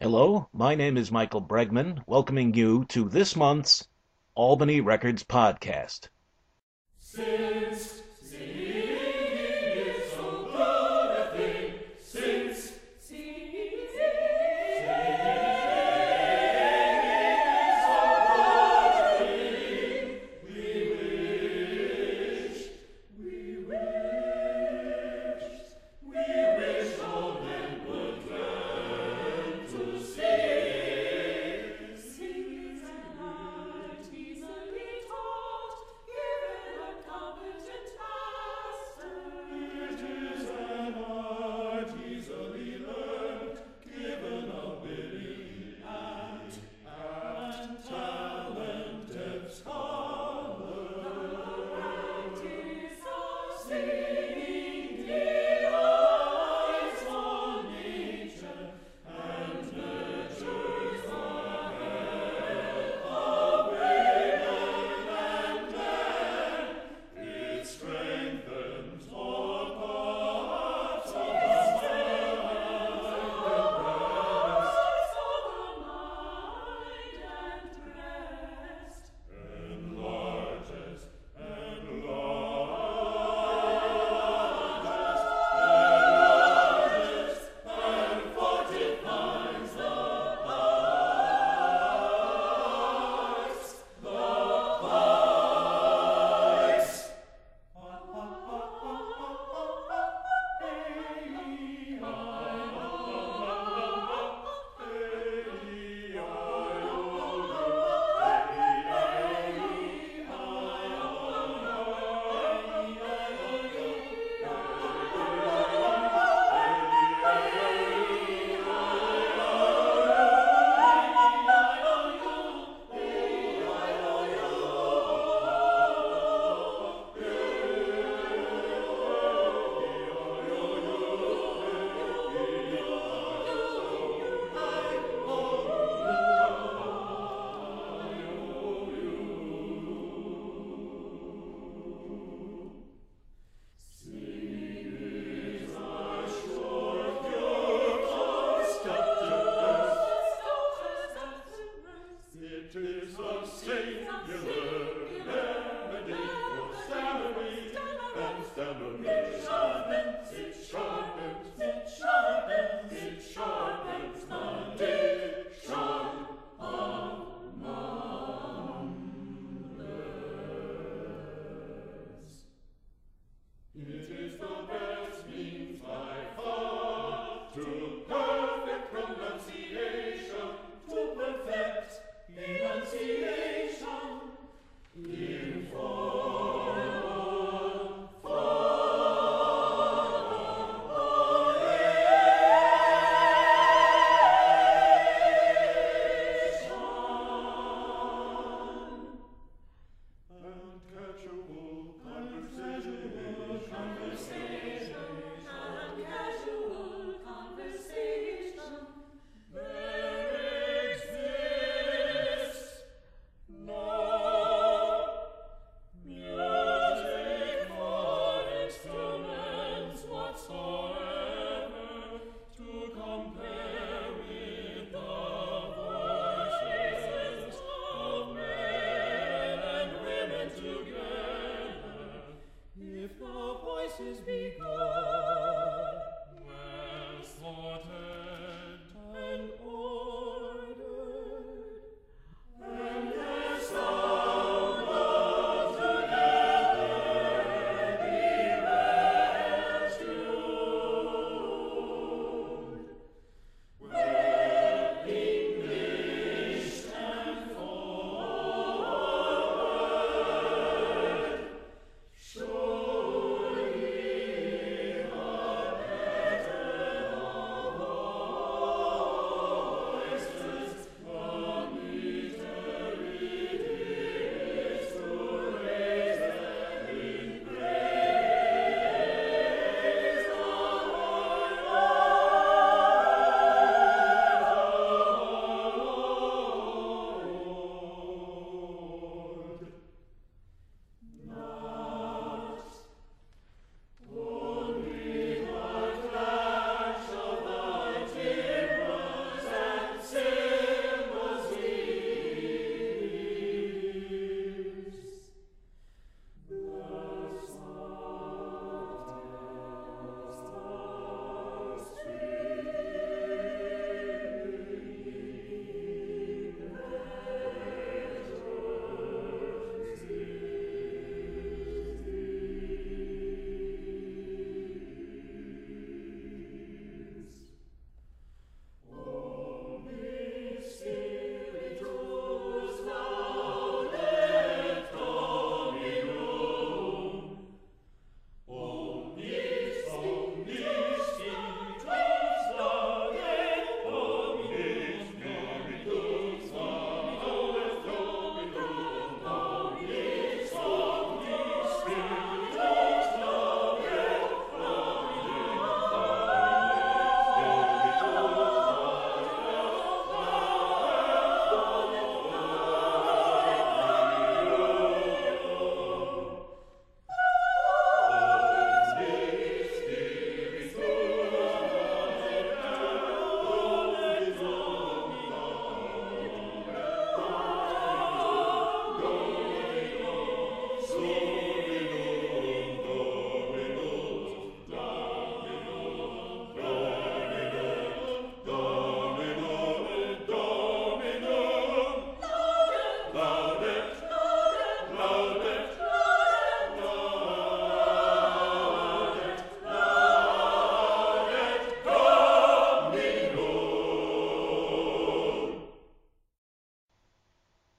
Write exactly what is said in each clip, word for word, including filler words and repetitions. Hello, my name is Michael Bregman, welcoming you to this month's Albany Records podcast. Since singing is so good a thing, since singing is so good a thing, we wish, we wish, we wish all men would learn to sing. Sing is an art easily taught, given a competent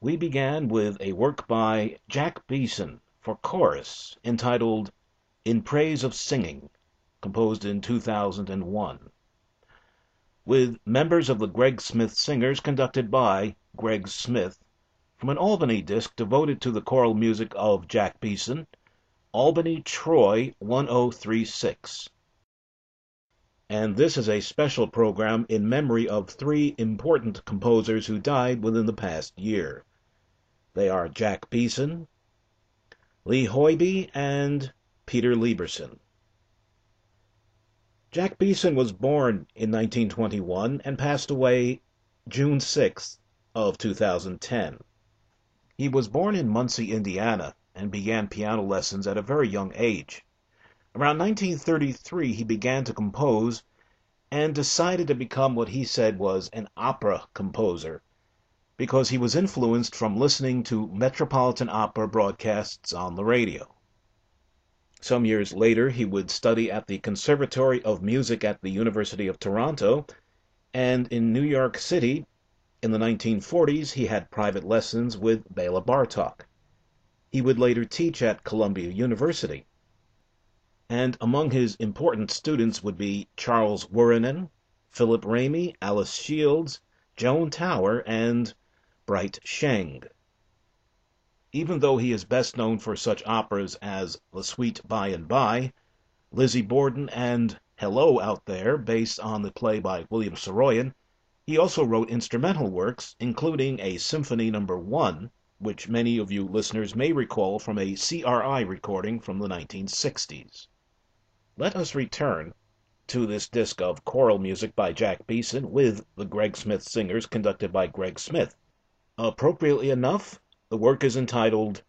we began with a work by Jack Beeson for chorus entitled In Praise of Singing, composed in two thousand one, with members of the Greg Smith Singers conducted by Greg Smith, from an Albany disc devoted to the choral music of Jack Beeson, Albany, Troy one oh three six. And this is a special program in memory of three important composers who died within the past year. They are Jack Beeson, Lee Hoyby, and Peter Lieberson. Jack Beeson was born in nineteen twenty-one and passed away June sixth of two thousand ten. He was born in Muncie, Indiana, and began piano lessons at a very young age. Around nineteen thirty-three, he began to compose and decided to become what he said was an opera composer because he was influenced from listening to Metropolitan Opera broadcasts on the radio. Some years later, he would study at the Conservatory of Music at the University of Toronto, and in New York City, in the nineteen forties, he had private lessons with Béla Bartók. He would later teach at Columbia University. And among his important students would be Charles Wuorinen, Philip Ramey, Alice Shields, Joan Tower, and Bright Sheng. Even though he is best known for such operas as The Sweet By and By, Lizzie Borden, and Hello Out There, based on the play by William Soroyan, he also wrote instrumental works, including a Symphony Number one, which many of you listeners may recall from a C R I recording from the nineteen sixties. Let us return to this disc of choral music by Jack Beeson with the Greg Smith Singers conducted by Greg Smith. Appropriately enough, the work is entitled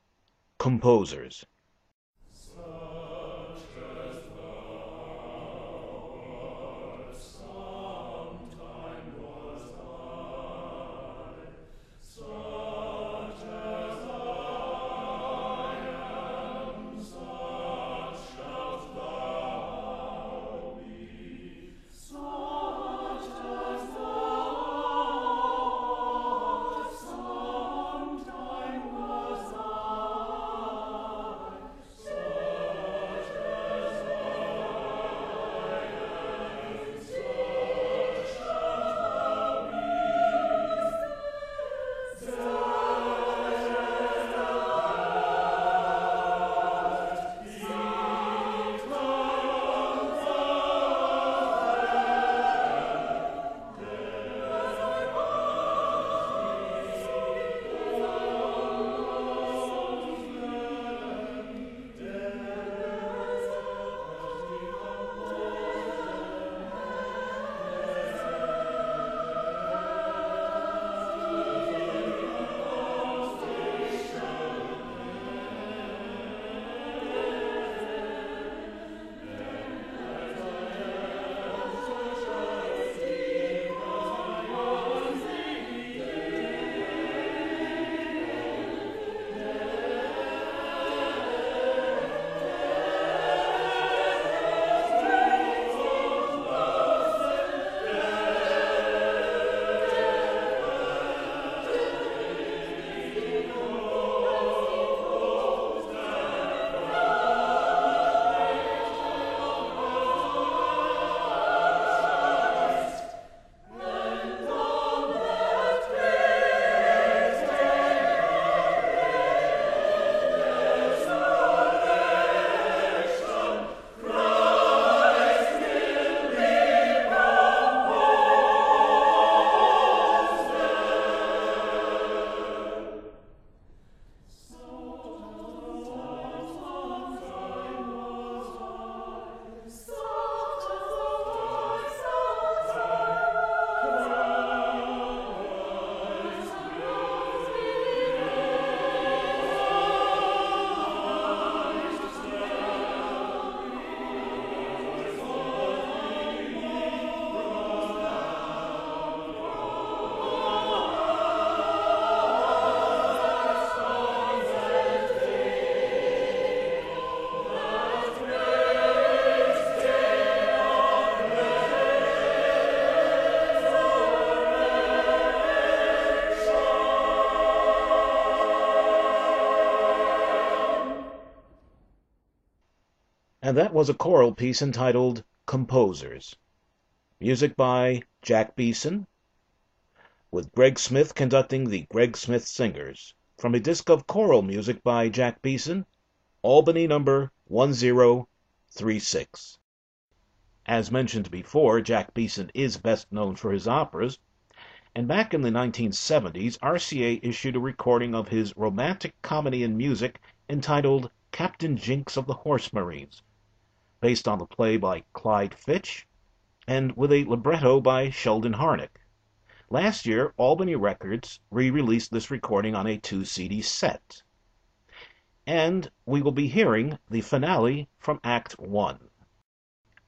Composers. and that was a choral piece entitled Composers. Music by Jack Beeson, with Greg Smith conducting the Greg Smith Singers, from a disc of choral music by Jack Beeson, Albany number one zero three six. As mentioned before, Jack Beeson is best known for his operas, and back in the nineteen seventies, R C A issued a recording of his romantic comedy in music entitled Captain Jinks of the Horse Marines, based on the play by Clyde Fitch and with a libretto by Sheldon Harnick. Last year, Albany Records re-released this recording on a two C D set. And we will be hearing the finale from Act One.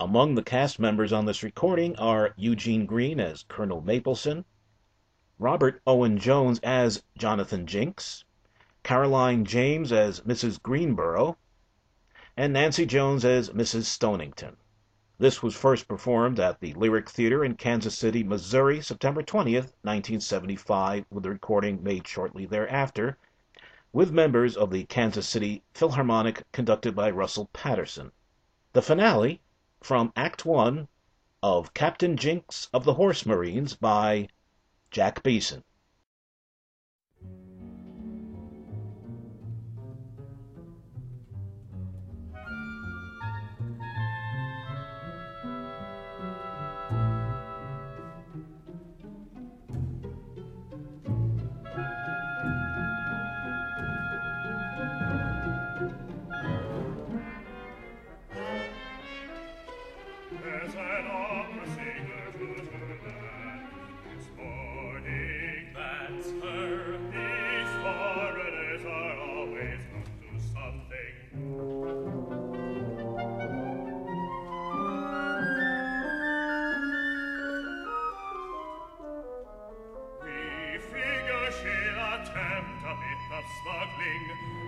Among the cast members on this recording are Eugene Green as Colonel Mapleson, Robert Owen Jones as Jonathan Jinks, Caroline James as Missus Greenborough, and Nancy Jones as Missus Stonington. This was first performed at the Lyric Theater in Kansas City, Missouri, September twentieth, nineteen seventy-five, with the recording made shortly thereafter, with members of the Kansas City Philharmonic conducted by Russell Patterson. The finale from Act One of Captain Jinks of the Horse Marines by Jack Beeson.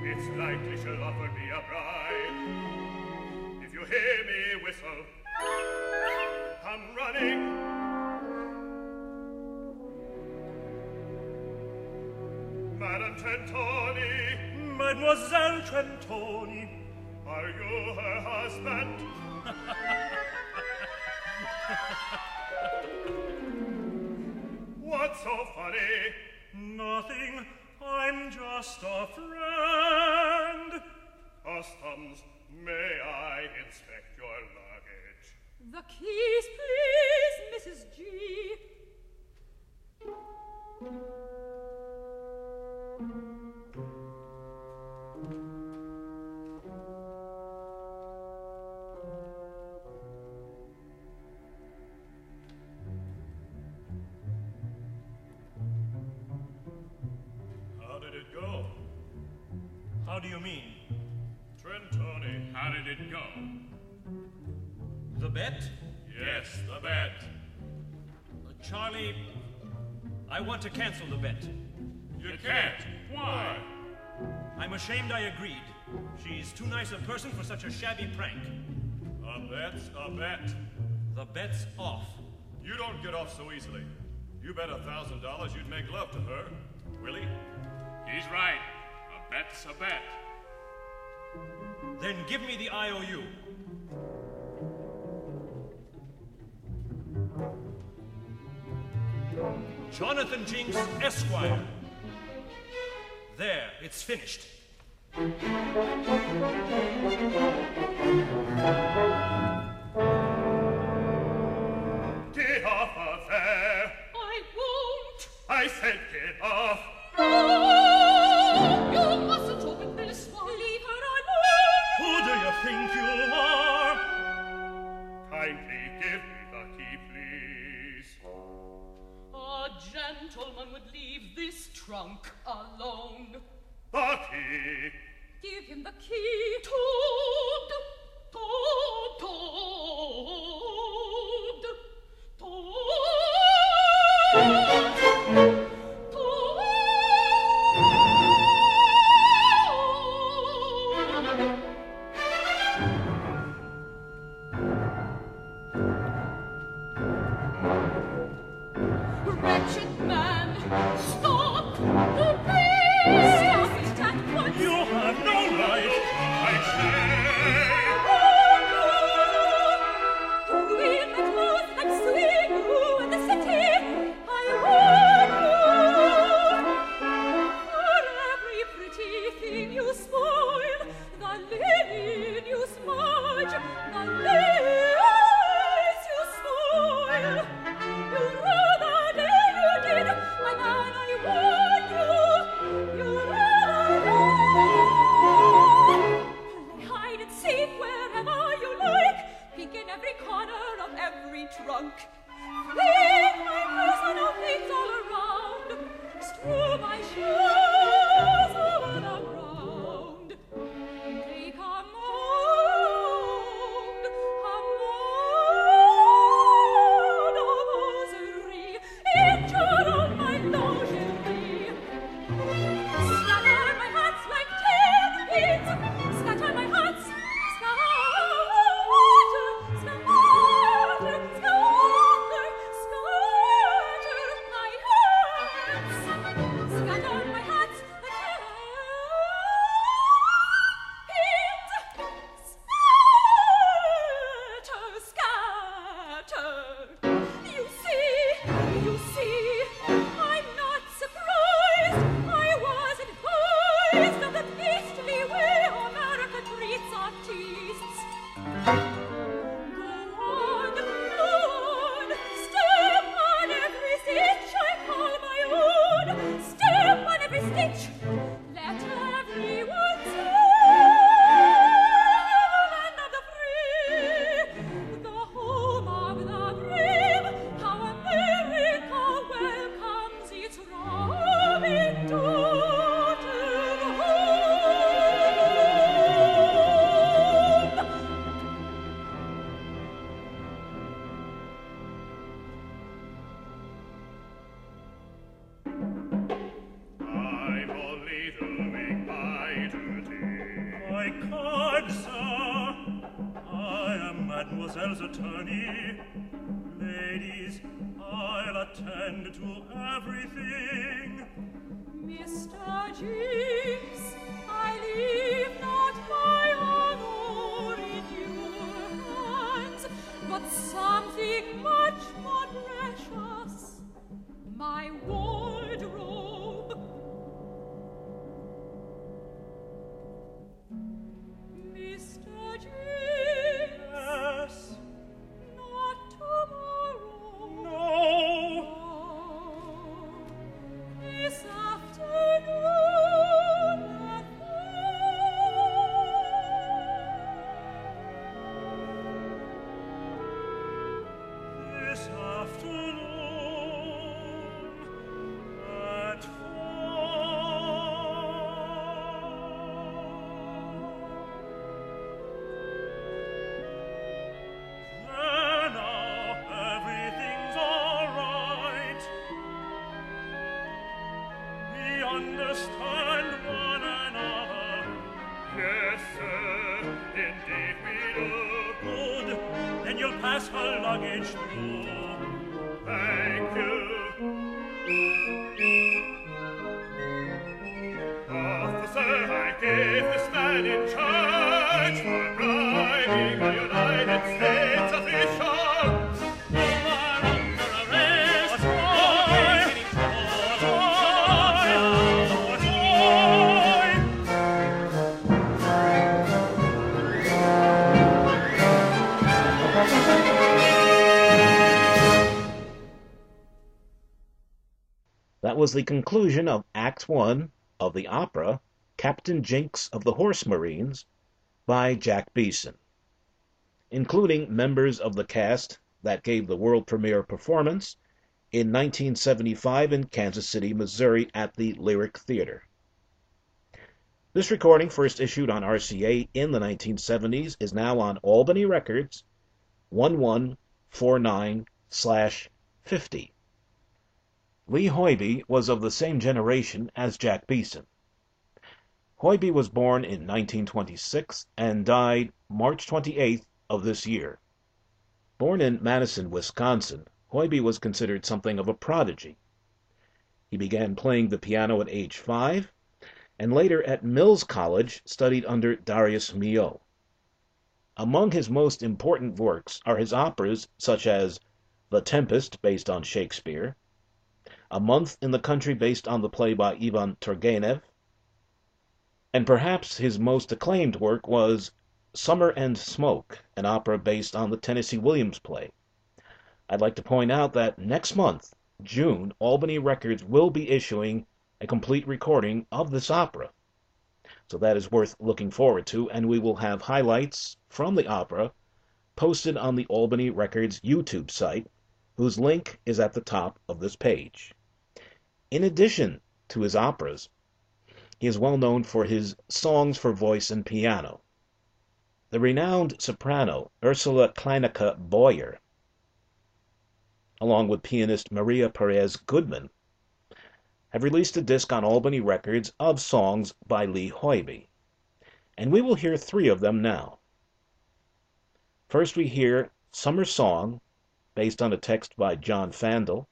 It's likely she'll offer me a bride. If you hear me whistle, I'm running. Madame Trentoni, Mademoiselle Trentoni, are you her husband? What's so funny? Nothing. I'm just a friend. Customs, may I inspect your luggage? The keys, please, Missus G. How do you mean? Trentoni, how did it go? The bet? Yes, the bet. Uh, Charlie, I want to cancel the bet. You, you can't. can't. Why? I'm ashamed I agreed. She's too nice a person for such a shabby prank. A bet's a bet. The bet's off. You don't get off so easily. You bet a thousand dollars you'd make love to her, Willie. He's right. That's a bet. Then give me the I O U. Jonathan Jinks, Esquire. There, it's finished. Get off of there. I won't. I said get off. Oh. Think you are? Kindly give me the key, please. A gentleman would leave this trunk alone. The key. Give him the key. Toad, toad, toad, toad. You have no right. I say. Was the conclusion of Act One of the opera Captain Jinks of the Horse Marines by Jack Beeson, including members of the cast that gave the world premiere performance in nineteen seventy-five in Kansas City, Missouri at the Lyric Theater. This recording, first issued on R C A in the nineteen seventies, is now on Albany Records eleven forty-nine fifty. Lee Hoyby was of the same generation as Jack Beeson. Hoyby was born in nineteen twenty-six and died March twenty-eighth of this year. Born in Madison, Wisconsin, Hoyby was considered something of a prodigy. He began playing the piano at age five, and later at Mills College studied under Darius Milhaud. Among his most important works are his operas such as The Tempest, based on Shakespeare, A Month in the Country, based on the play by Ivan Turgenev, and perhaps his most acclaimed work was Summer and Smoke, an opera based on the Tennessee Williams play, I'd like to point out that next month, June, Albany Records will be issuing a complete recording of this opera. So that is worth looking forward to, and we will have highlights from the opera posted on the Albany Records YouTube site, whose link is at the top of this page. In addition to his operas, he is well known for his songs for voice and piano. The renowned soprano Ursula Kleinecke Boyer, along with pianist Maria Perez Goodman, have released a disc on Albany Records of songs by Lee Hoyby, and we will hear three of them now. First we hear Summer Song, based on a text by John Fandel,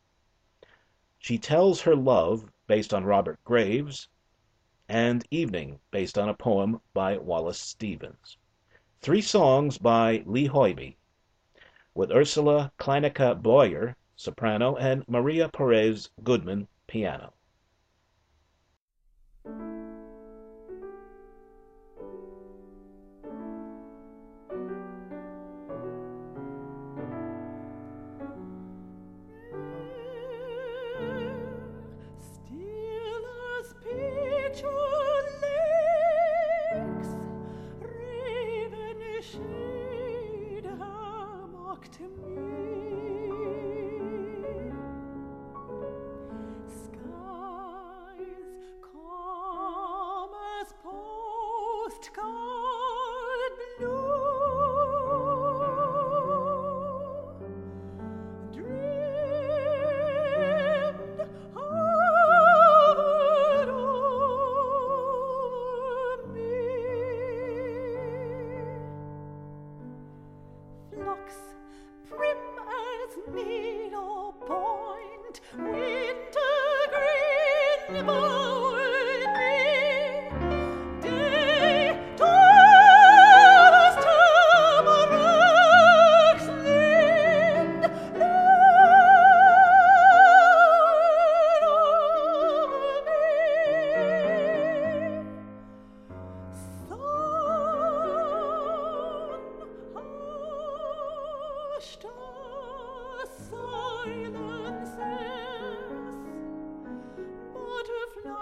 She Tells Her Love, based on Robert Graves, and Evening, based on a poem by Wallace Stevens. Three songs by Lee Hoyby, with Ursula Kleinecke Boyer, soprano, and Maria Perez Goodman, piano. Silence, butterfly.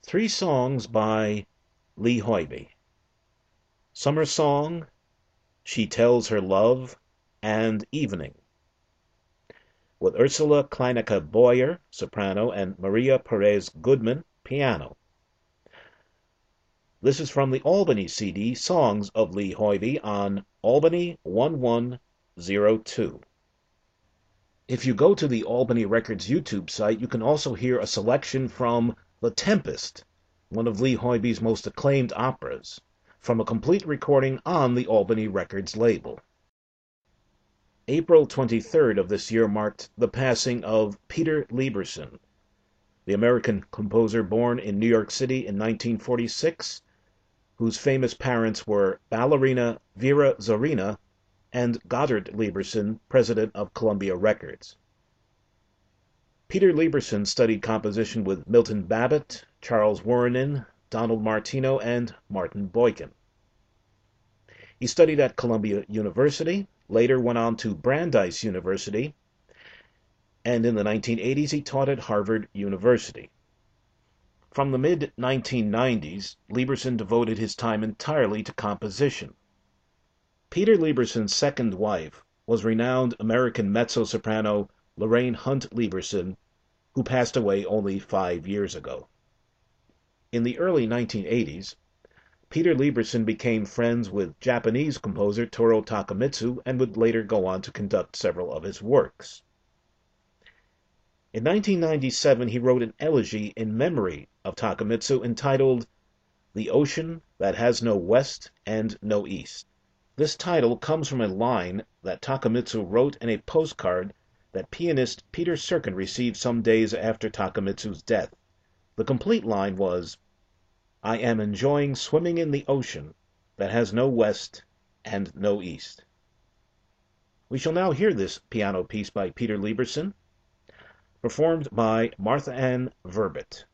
Three songs by Lee Hoyby: Summer Song, She Tells Her Love, and Evening, with Ursula Kleinecke Boyer, soprano, and Maria Perez Goodman, piano. This is from the Albany C D, Songs of Lee Hoyby, on Albany eleven oh two. If you go to the Albany Records YouTube site, you can also hear a selection from The Tempest, one of Lee Hoyby's most acclaimed operas, from a complete recording on the Albany Records label. April twenty-third of this year marked the passing of Peter Lieberson, the American composer born in New York City in nineteen forty-six, whose famous parents were ballerina Vera Zorina and Goddard Lieberson, president of Columbia Records. Peter Lieberson studied composition with Milton Babbitt, Charles Wuorinen, Donald Martino, and Martin Boykin. He studied at Columbia University, later went on to Brandeis University, and in the nineteen eighties he taught at Harvard University. From the mid nineteen nineties, Lieberson devoted his time entirely to composition. Peter Lieberson's second wife was renowned American mezzo-soprano Lorraine Hunt Lieberson, who passed away only five years ago. In the early nineteen eighties, Peter Lieberson became friends with Japanese composer Toru Takamitsu and would later go on to conduct several of his works. In nineteen ninety-seven, he wrote an elegy in memory of Takamitsu entitled "The Ocean That Has No West and No East." This title comes from a line that Takamitsu wrote in a postcard that pianist Peter Serkin received some days after Takamitsu's death. The complete line was, "I am enjoying swimming in the ocean that has no west and no east." We shall now hear this piano piece by Peter Lieberson, performed by Martha Anne Verbit.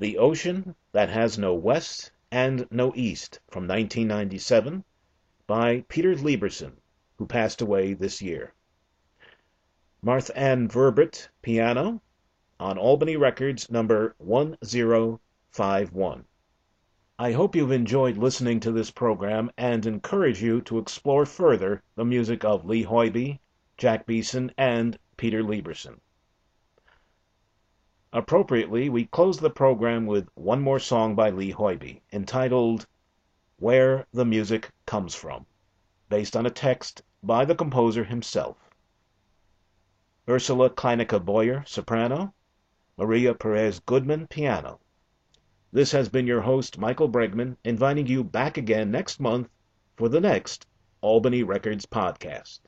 The Ocean That Has No West and No East, from nineteen ninety-seven, by Peter Lieberson, who passed away this year. Martha Anne Verbit, piano, on Albany Records, number one zero five one. I hope you've enjoyed listening to this program and encourage you to explore further the music of Lee Hoyby, Jack Beeson, and Peter Lieberson. Appropriately, we close the program with one more song by Lee Hoyby, entitled Where the Music Comes From, based on a text by the composer himself. Ursula Kleinecke Boyer, soprano, Maria Perez Goodman, piano. This has been your host, Michael Bregman, inviting you back again next month for the next Albany Records podcast.